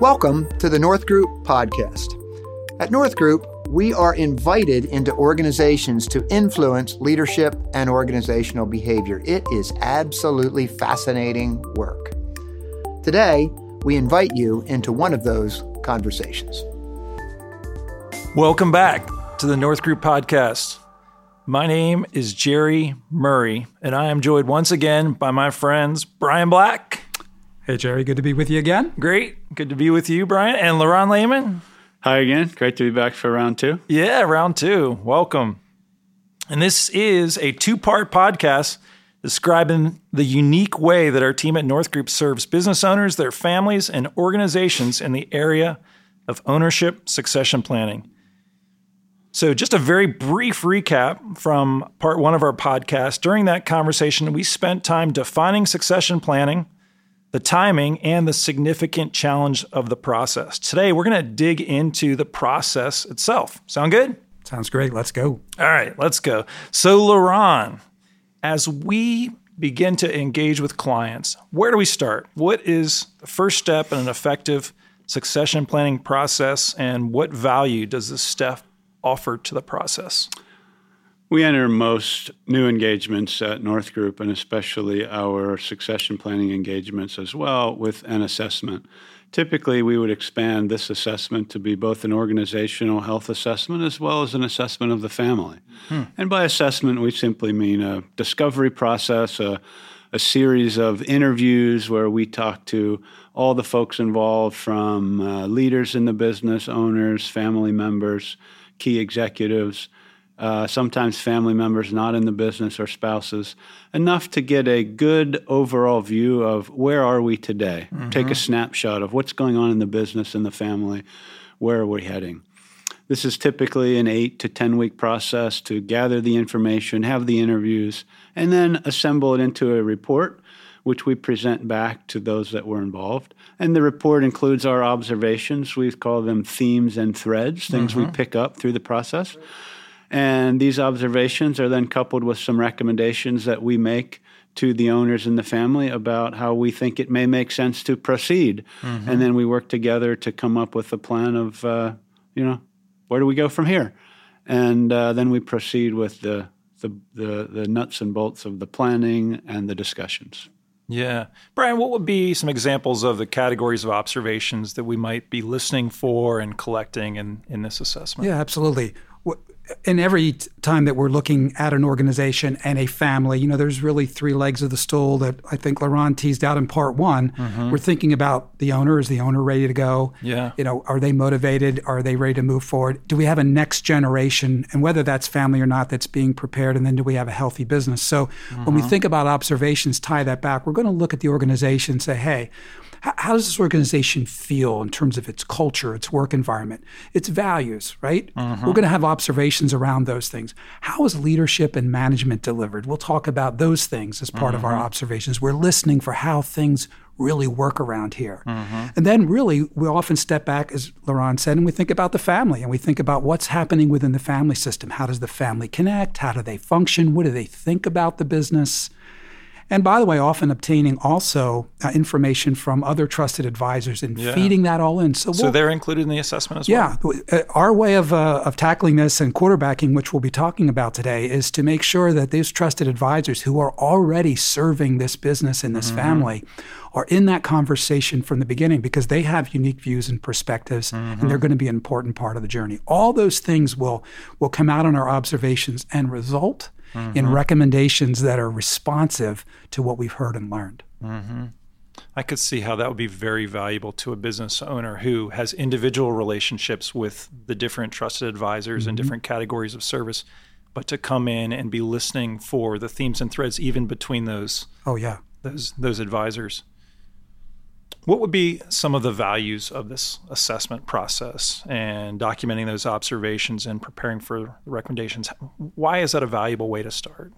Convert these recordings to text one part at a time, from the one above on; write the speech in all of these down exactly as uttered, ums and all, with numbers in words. Welcome to the North Group podcast. At North Group, we are invited into organizations to influence leadership and organizational behavior. It is absolutely fascinating work. Today, we invite you into one of those conversations. Welcome back to the North Group podcast. My name is Jerry Murray, and I am joined once again by my friends Brian Black. Hey, Jerry. Good to be with you again. Great. Good to be with you, Brian. And Leron Lehman. Hi again. Great to be back for round two. Yeah, round two. Welcome. And this is a two-part podcast describing the unique way that our team at North Group serves business owners, their families, and organizations in the area of ownership succession planning. So just a very brief recap from part one of our podcast. During that conversation, we spent time defining succession planning, the timing, and the significant challenge of the process. Today, we're going to dig into the process itself. Sound good? Sounds great. Let's go. All right, let's go. So, Leron, as we begin to engage with clients, where do we start? What is the first step in an effective succession planning process, and what value does this step offer to the process? We enter most new engagements at North Group, and especially our succession planning engagements as well, with an assessment. Typically, we would expand this assessment to be both an organizational health assessment as well as an assessment of the family. Hmm. And by assessment, we simply mean a discovery process, a, a series of interviews where we talk to all the folks involved, from uh, leaders in the business, owners, family members, key executives, Uh, sometimes family members not in the business or spouses, enough to get a good overall view of where are we today. Mm-hmm. Take a snapshot of what's going on in the business and the family. Where are we heading? This is typically an eight to ten week process to gather the information, have the interviews, and then assemble it into a report, which we present back to those that were involved. And the report includes our observations. We call them themes and threads, things mm-hmm. we pick up through the process. And these observations are then coupled with some recommendations that we make to the owners and the family about how we think it may make sense to proceed. Mm-hmm. And then we work together to come up with a plan of, uh, you know, where do we go from here? And uh, then we proceed with the, the, the, the nuts and bolts of the planning and the discussions. Yeah. Brian, what would be some examples of the categories of observations that we might be listening for and collecting in, in this assessment? Yeah, absolutely. What, And every time that we're looking at an organization and a family, you know, there's really three legs of the stool that I think Leron teased out in part one. Mm-hmm. We're thinking about the owner. Is the owner ready to go? Yeah. You know, are they motivated? Are they ready to move forward? Do we have a next generation? And whether that's family or not, that's being prepared. And then do we have a healthy business? So mm-hmm. when we think about observations, tie that back, we're going to look at the organization and say, hey, how does this organization feel in terms of its culture, its work environment, its values, right? Mm-hmm. We're going to have observations around those things. How is leadership and management delivered? We'll talk about those things as part mm-hmm. of our observations. We're listening for how things really work around here. Mm-hmm. And then really, we often step back, as Leron said, and we think about the family, and we think about what's happening within the family system. How does the family connect? How do they function? What do they think about the business? And by the way, often obtaining also uh, information from other trusted advisors and yeah. feeding that all in. So, we'll, so they're included in the assessment as yeah, well? Yeah. Our way of uh, of tackling this and quarterbacking, which we'll be talking about today, is to make sure that these trusted advisors who are already serving this business and this mm-hmm. family are in that conversation from the beginning, because they have unique views and perspectives, mm-hmm. and they're going to be an important part of the journey. All those things will will come out in our observations and result mm-hmm. in recommendations that are responsive to what we've heard and learned. Mm-hmm. I could see how that would be very valuable to a business owner who has individual relationships with the different trusted advisors mm-hmm. and different categories of service, but to come in and be listening for the themes and threads even between those, oh, yeah. those, those advisors. What would be some of the values of this assessment process and documenting those observations and preparing for recommendations? Why is that a valuable way to start?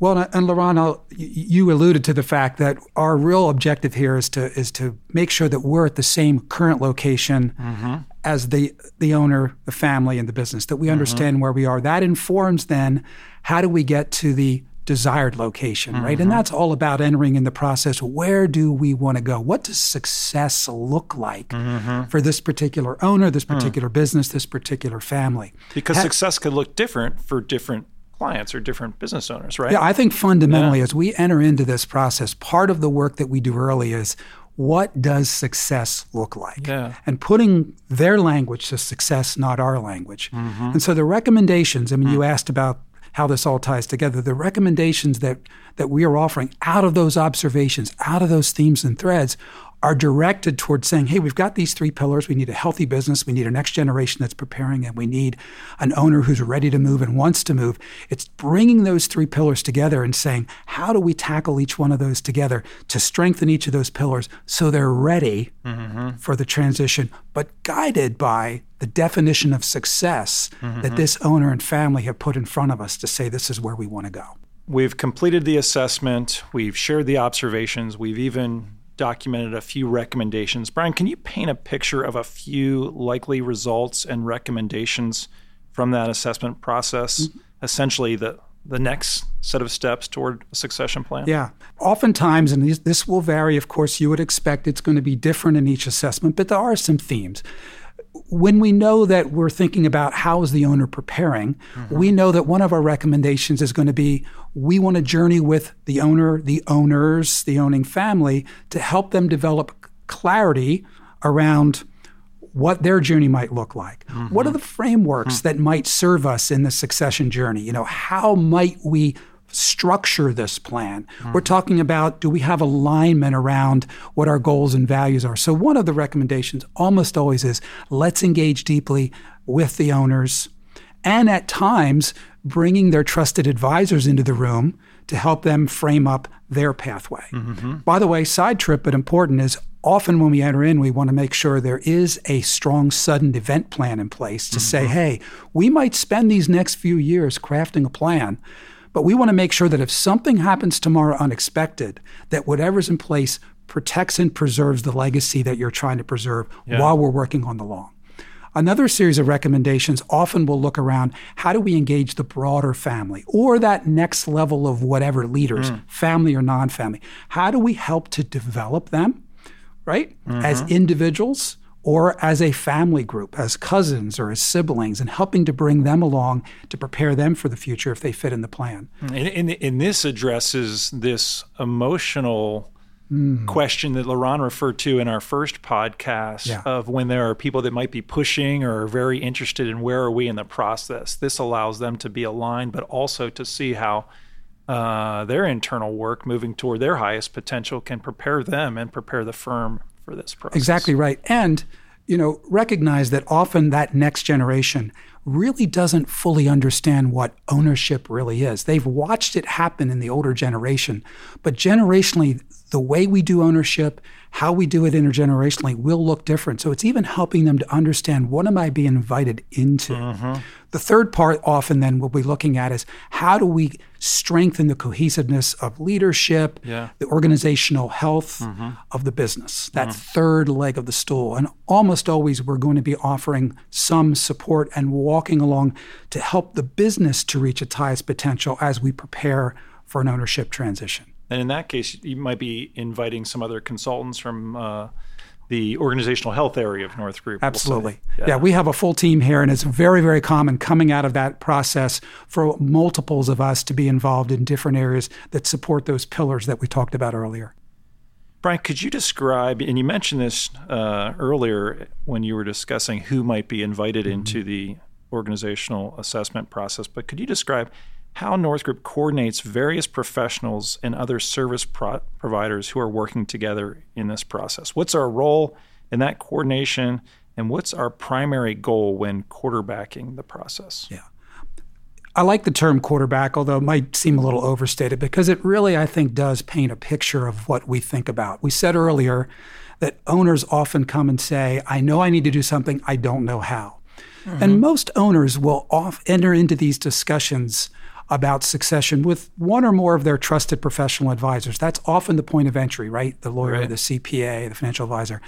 Well, and Leron, I'll, you alluded to the fact that our real objective here is to is to make sure that we're at the same current location mm-hmm. as the the owner, the family, and the business, that we understand mm-hmm. where we are. That informs then how do we get to the desired location, mm-hmm. right? And that's all about entering in the process. Where do we want to go? What does success look like mm-hmm. for this particular owner, this particular mm. business, this particular family? Because ha- success could look different for different clients or different business owners, right? Yeah, I think fundamentally yeah. as we enter into this process, part of the work that we do early is, what does success look like? Yeah. And putting their language to success, not our language. Mm-hmm. And so the recommendations, I mean, mm. you asked about how this all ties together, the recommendations that that we are offering out of those observations, out of those themes and threads are directed towards saying, hey, we've got these three pillars. We need a healthy business. We need a next generation that's preparing, and we need an owner who's ready to move and wants to move. It's bringing those three pillars together and saying, how do we tackle each one of those together to strengthen each of those pillars so they're ready mm-hmm. for the transition, but guided by the definition of success mm-hmm. that this owner and family have put in front of us to say, this is where we want to go. We've completed the assessment. We've shared the observations. We've even documented a few recommendations. Brian, can you paint a picture of a few likely results and recommendations from that assessment process, mm-hmm. essentially the, the next set of steps toward a succession plan? Yeah. Oftentimes, and this will vary, of course, you would expect it's going to be different in each assessment, but there are some themes. When we know that we're thinking about how is the owner preparing, mm-hmm. we know that one of our recommendations is going to be, we want to journey with the owner, the owners, the owning family to help them develop clarity around what their journey might look like. Mm-hmm. What are the frameworks mm-hmm. that might serve us in the succession journey? You know, how might we structure this plan? Mm-hmm. We're talking about, do we have alignment around what our goals and values are? So one of the recommendations almost always is, let's engage deeply with the owners and at times bringing their trusted advisors into the room to help them frame up their pathway. Mm-hmm. By the way, side trip, but important, is often when we enter in, we want to make sure there is a strong sudden event plan in place to mm-hmm. say, hey, we might spend these next few years crafting a plan, but we want to make sure that if something happens tomorrow unexpected, that whatever's in place protects and preserves the legacy that you're trying to preserve yeah. while we're working on the long. Another series of recommendations often will look around, how do we engage the broader family or that next level of whatever leaders, mm. family or non-family? How do we help to develop them, right, mm-hmm. as individuals or as a family group, as cousins or as siblings, and helping to bring them along to prepare them for the future if they fit in the plan. And, and, and this addresses this emotional mm. question that Leron referred to in our first podcast yeah. of when there are people that might be pushing or are very interested in where are we in the process. This allows them to be aligned, but also to see how uh, their internal work moving toward their highest potential can prepare them and prepare the firm for this process. Exactly right. And, you know, recognize that often that next generation really doesn't fully understand what ownership really is. They've watched it happen in the older generation, but generationally, the way we do ownership, how we do it intergenerationally will look different. So it's even helping them to understand, what am I being invited into? Mm-hmm. The third part often then we'll be looking at is, how do we strengthen the cohesiveness of leadership, yeah. the organizational health mm-hmm. of the business, that mm-hmm. third leg of the stool. And almost always we're going to be offering some support and walking along to help the business to reach its highest potential as we prepare for an ownership transition. And in that case, you might be inviting some other consultants from uh, the organizational health area of North Group. Absolutely. We'll yeah. yeah, we have a full team here, and it's very, very common coming out of that process for multiples of us to be involved in different areas that support those pillars that we talked about earlier. Brian, could you describe, and you mentioned this uh, earlier when you were discussing who might be invited mm-hmm. into the organizational assessment process, but could you describe how North Group coordinates various professionals and other service pro- providers who are working together in this process? What's our role in that coordination, and what's our primary goal when quarterbacking the process? Yeah. I like the term quarterback, although it might seem a little overstated, because it really, I think, does paint a picture of what we think about. We said earlier that owners often come and say, I know I need to do something, I don't know how. Mm-hmm. And most owners will off- enter into these discussions about succession with one or more of their trusted professional advisors. That's often the point of entry, right? The lawyer, right. The C P A, the financial advisor.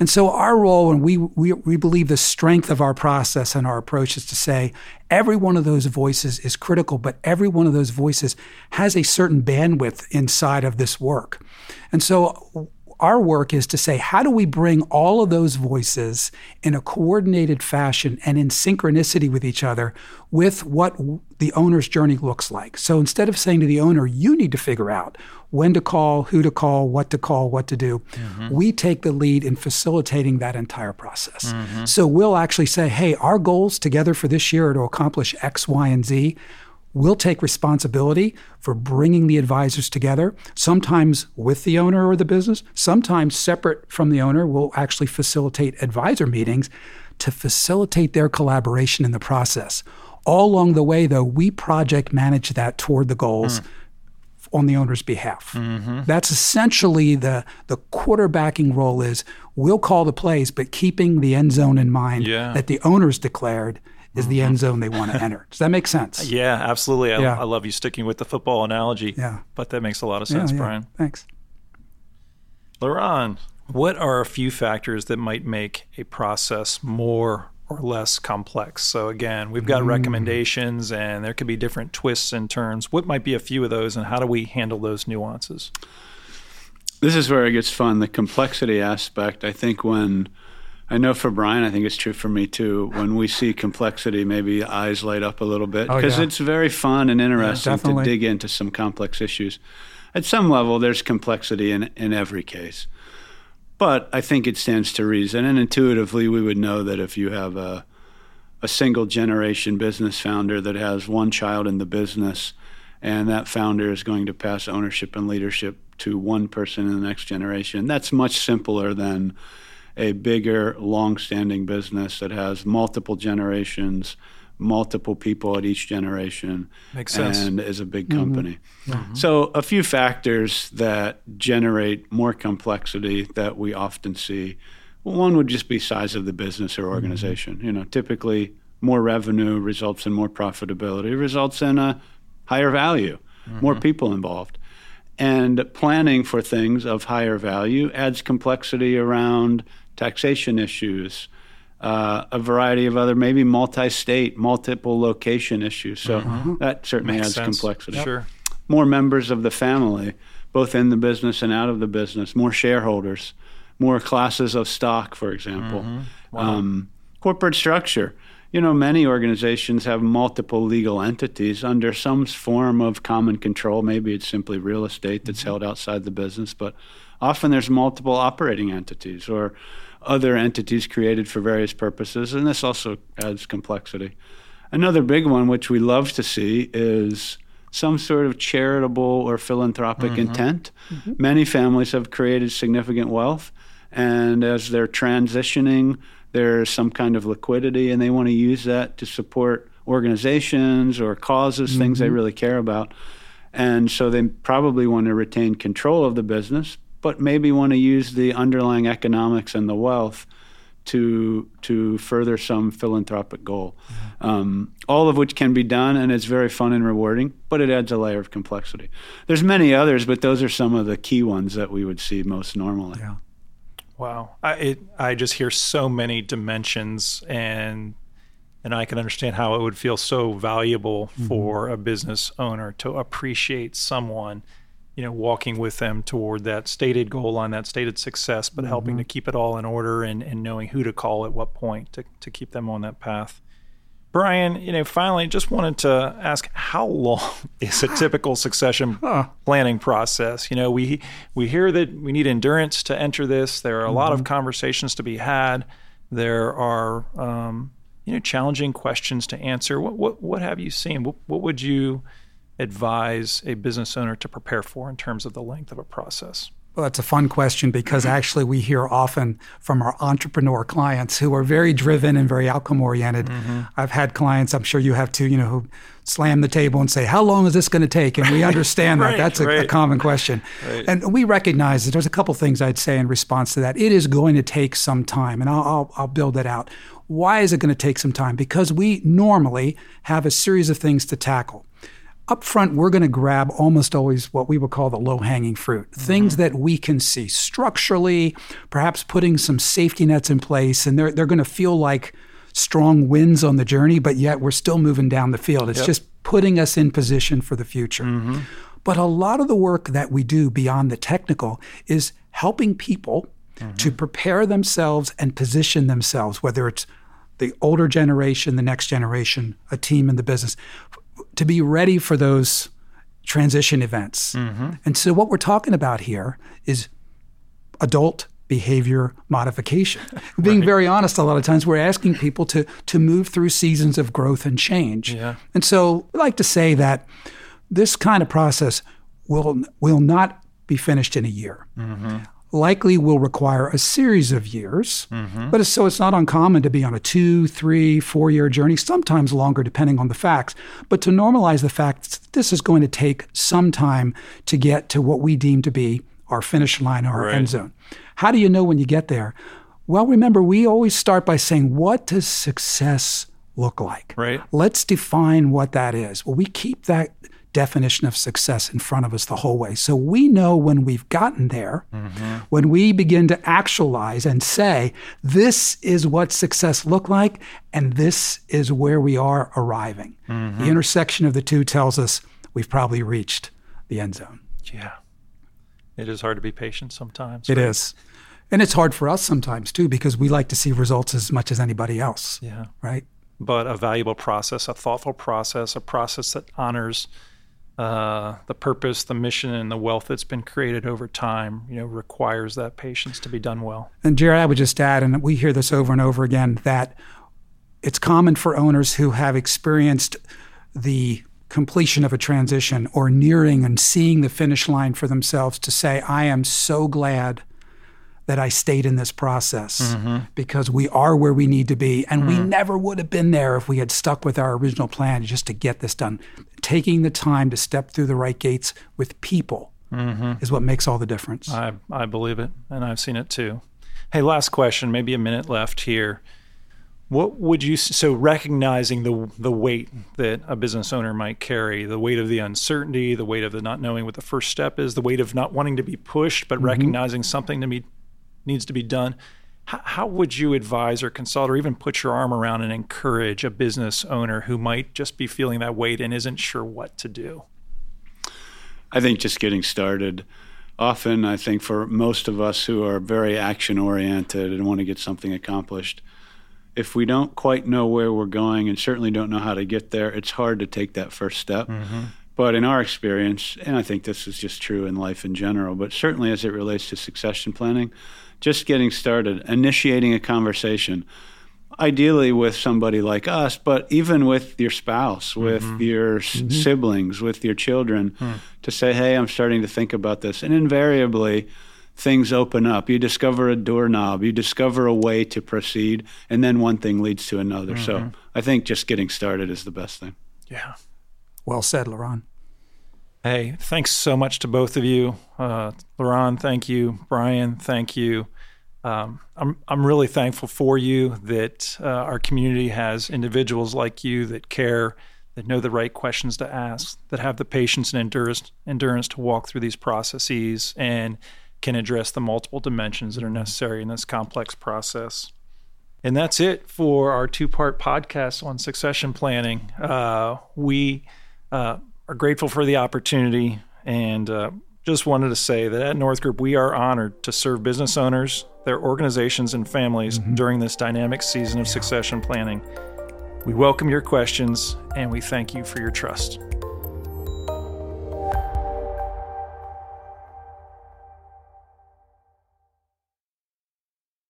And so our role, and we, we we believe the strength of our process and our approach is to say every one of those voices is critical, but every one of those voices has a certain bandwidth inside of this work. And so our work is to say, how do we bring all of those voices in a coordinated fashion and in synchronicity with each other with what the owner's journey looks like? So instead of saying to the owner, you need to figure out when to call, who to call, what to call, what to do, mm-hmm. we take the lead in facilitating that entire process. Mm-hmm. So we'll actually say, hey, our goals together for this year are to accomplish X, Y, and Z. We'll take responsibility for bringing the advisors together, sometimes with the owner or the business, sometimes separate from the owner. We'll actually facilitate advisor meetings to facilitate their collaboration in the process. All along the way, though, we project manage that toward the goals mm. on the owner's behalf. Mm-hmm. That's essentially the, the quarterbacking role is we'll call the plays, but keeping the end zone in mind yeah. that the owner's declared is the end zone they want to enter. Does that make sense? Yeah, absolutely. I, yeah. I love you sticking with the football analogy, yeah. but that makes a lot of sense, yeah, yeah. Brian. Thanks. Leron, what are a few factors that might make a process more or less complex? So again, we've got mm. recommendations and there could be different twists and turns. What might be a few of those and how do we handle those nuances? This is where it gets fun, the complexity aspect. I think when I know for Brian, I think it's true for me too. When we see complexity, maybe eyes light up a little bit because oh, yeah. it's very fun and interesting yeah, to dig into some complex issues. At some level, there's complexity in, in every case. But I think it stands to reason. And intuitively, we would know that if you have a, a single generation business founder that has one child in the business and that founder is going to pass ownership and leadership to one person in the next generation, that's much simpler than a bigger, long-standing business that has multiple generations, multiple people at each generation, Makes sense. and is a big company. Mm-hmm. Mm-hmm. So a few factors that generate more complexity that we often see. One would just be size of the business or organization. Mm-hmm. You know, typically more revenue results in more profitability, results in a higher value, mm-hmm. more people involved. And planning for things of higher value adds complexity around taxation issues, uh, a variety of other, maybe multi-state, multiple location issues. So mm-hmm. that certainly Makes adds sense. complexity. Yep. Sure. More members of the family, both in the business and out of the business, more shareholders, more classes of stock, for example. Mm-hmm. Wow. Um, corporate structure. You know, many organizations have multiple legal entities under some form of common control. Maybe it's simply real estate that's mm-hmm. held outside the business, but often there's multiple operating entities or other entities created for various purposes, and this also adds complexity. Another big one, which we love to see, is some sort of charitable or philanthropic mm-hmm. intent. Mm-hmm. Many families have created significant wealth, and as they're transitioning, there's some kind of liquidity, and they want to use that to support organizations or causes, mm-hmm. things they really care about. And so they probably want to retain control of the business, but maybe want to use the underlying economics and the wealth to to further some philanthropic goal, mm-hmm. um, all of which can be done, and it's very fun and rewarding, but it adds a layer of complexity. There's many others, but those are some of the key ones that we would see most normally. Yeah. Wow. I it, I just hear so many dimensions, and and I can understand how it would feel so valuable mm-hmm. for a business owner to appreciate someone, you know, walking with them toward that stated goal line, that stated success, but mm-hmm. helping to keep it all in order and, and knowing who to call at what point to, to keep them on that path. Brian, you know, finally, just wanted to ask, how long is a typical succession huh. planning process? You know, we we hear that we need endurance to enter this. There are a mm-hmm. lot of conversations to be had. There are, um, you know, challenging questions to answer. What what what have you seen? What, what would you advise a business owner to prepare for in terms of the length of a process? Well, that's a fun question because actually we hear often from our entrepreneur clients who are very driven and very outcome-oriented. Mm-hmm. I've had clients, I'm sure you have too, you know, who slam the table and say, how long is this going to take? And we understand right, that. That's a, right. a common question. Right. And we recognize that there's a couple things I'd say in response to that. It is going to take some time, and I'll, I'll, I'll build that out. Why is it going to take some time? Because we normally have a series of things to tackle. Up front, we're going to grab almost always what we would call the low-hanging fruit, mm-hmm. things that we can see structurally, perhaps putting some safety nets in place, and they're they're going to feel like strong wins on the journey, but yet we're still moving down the field. It's yep. just putting us in position for the future. Mm-hmm. But a lot of the work that we do beyond the technical is helping people mm-hmm. to prepare themselves and position themselves, whether it's the older generation, the next generation, a team in the business, to be ready for those transition events. Mm-hmm. And so what we're talking about here is adult behavior modification. Being right. very honest, a lot of times we're asking people to to move through seasons of growth and change. Yeah. And so I like to say that this kind of process will will not be finished in a year. Mm-hmm. Likely will require a series of years, mm-hmm. but it's, so it's not uncommon to be on a two, three, four-year journey, sometimes longer depending on the facts, but to normalize the fact that this is going to take some time to get to what we deem to be our finish line or our right. end zone. How do you know when you get there? Well, remember, we always start by saying, what does success look like? Right. Let's define what that is. Well, we keep that definition of success in front of us the whole way. So we know when we've gotten there, mm-hmm. when we begin to actualize and say, this is what success looked like, and this is where we are arriving. Mm-hmm. The intersection of the two tells us we've probably reached the end zone. Yeah. It is hard to be patient sometimes. It right? is. And it's hard for us sometimes too, because we like to see results as much as anybody else. Yeah. Right? But a valuable process, a thoughtful process, a process that honors Uh, the purpose, the mission, and the wealth that's been created over time, you know, requires that patience to be done well. And Jerry, I would just add, and we hear this over and over again, that it's common for owners who have experienced the completion of a transition or nearing and seeing the finish line for themselves to say, I am so glad that I stayed in this process mm-hmm. because we are where we need to be. And mm-hmm. we never would have been there if we had stuck with our original plan just to get this done. Taking the time to step through the right gates with people mm-hmm. is what makes all the difference. I, I believe it, and I've seen it too. Hey, last question, maybe a minute left here. What would you, so recognizing the the weight that a business owner might carry, the weight of the uncertainty, the weight of the not knowing what the first step is, the weight of not wanting to be pushed, but mm-hmm. recognizing something to be needs to be done. How, how would you advise or consult or even put your arm around and encourage a business owner who might just be feeling that weight and isn't sure what to do? I think just getting started. Often, I think for most of us who are very action-oriented and want to get something accomplished, if we don't quite know where we're going and certainly don't know how to get there, it's hard to take that first step. Mm-hmm. But in our experience, and I think this is just true in life in general, but certainly as it relates to succession planning, just getting started, initiating a conversation, ideally with somebody like us, but even with your spouse, with mm-hmm. your mm-hmm. s- siblings, with your children, mm. to say, hey, I'm starting to think about this. And invariably, things open up. You discover a doorknob. You discover a way to proceed. And then one thing leads to another. Mm-hmm. So I think just getting started is the best thing. Yeah. Well said, Leron. Hey, thanks so much to both of you. Uh, Leron, thank you. Brian, thank you. Um, I'm I'm really thankful for you that uh, our community has individuals like you that care, that know the right questions to ask, that have the patience and endurance, endurance to walk through these processes and can address the multiple dimensions that are necessary in this complex process. And that's it for our two-part podcast on succession planning. Uh, we uh, are grateful for the opportunity and uh, just wanted to say that at North Group, we are honored to serve business owners, their organizations, and families mm-hmm. during this dynamic season of yeah. succession planning. We welcome your questions, and we thank you for your trust.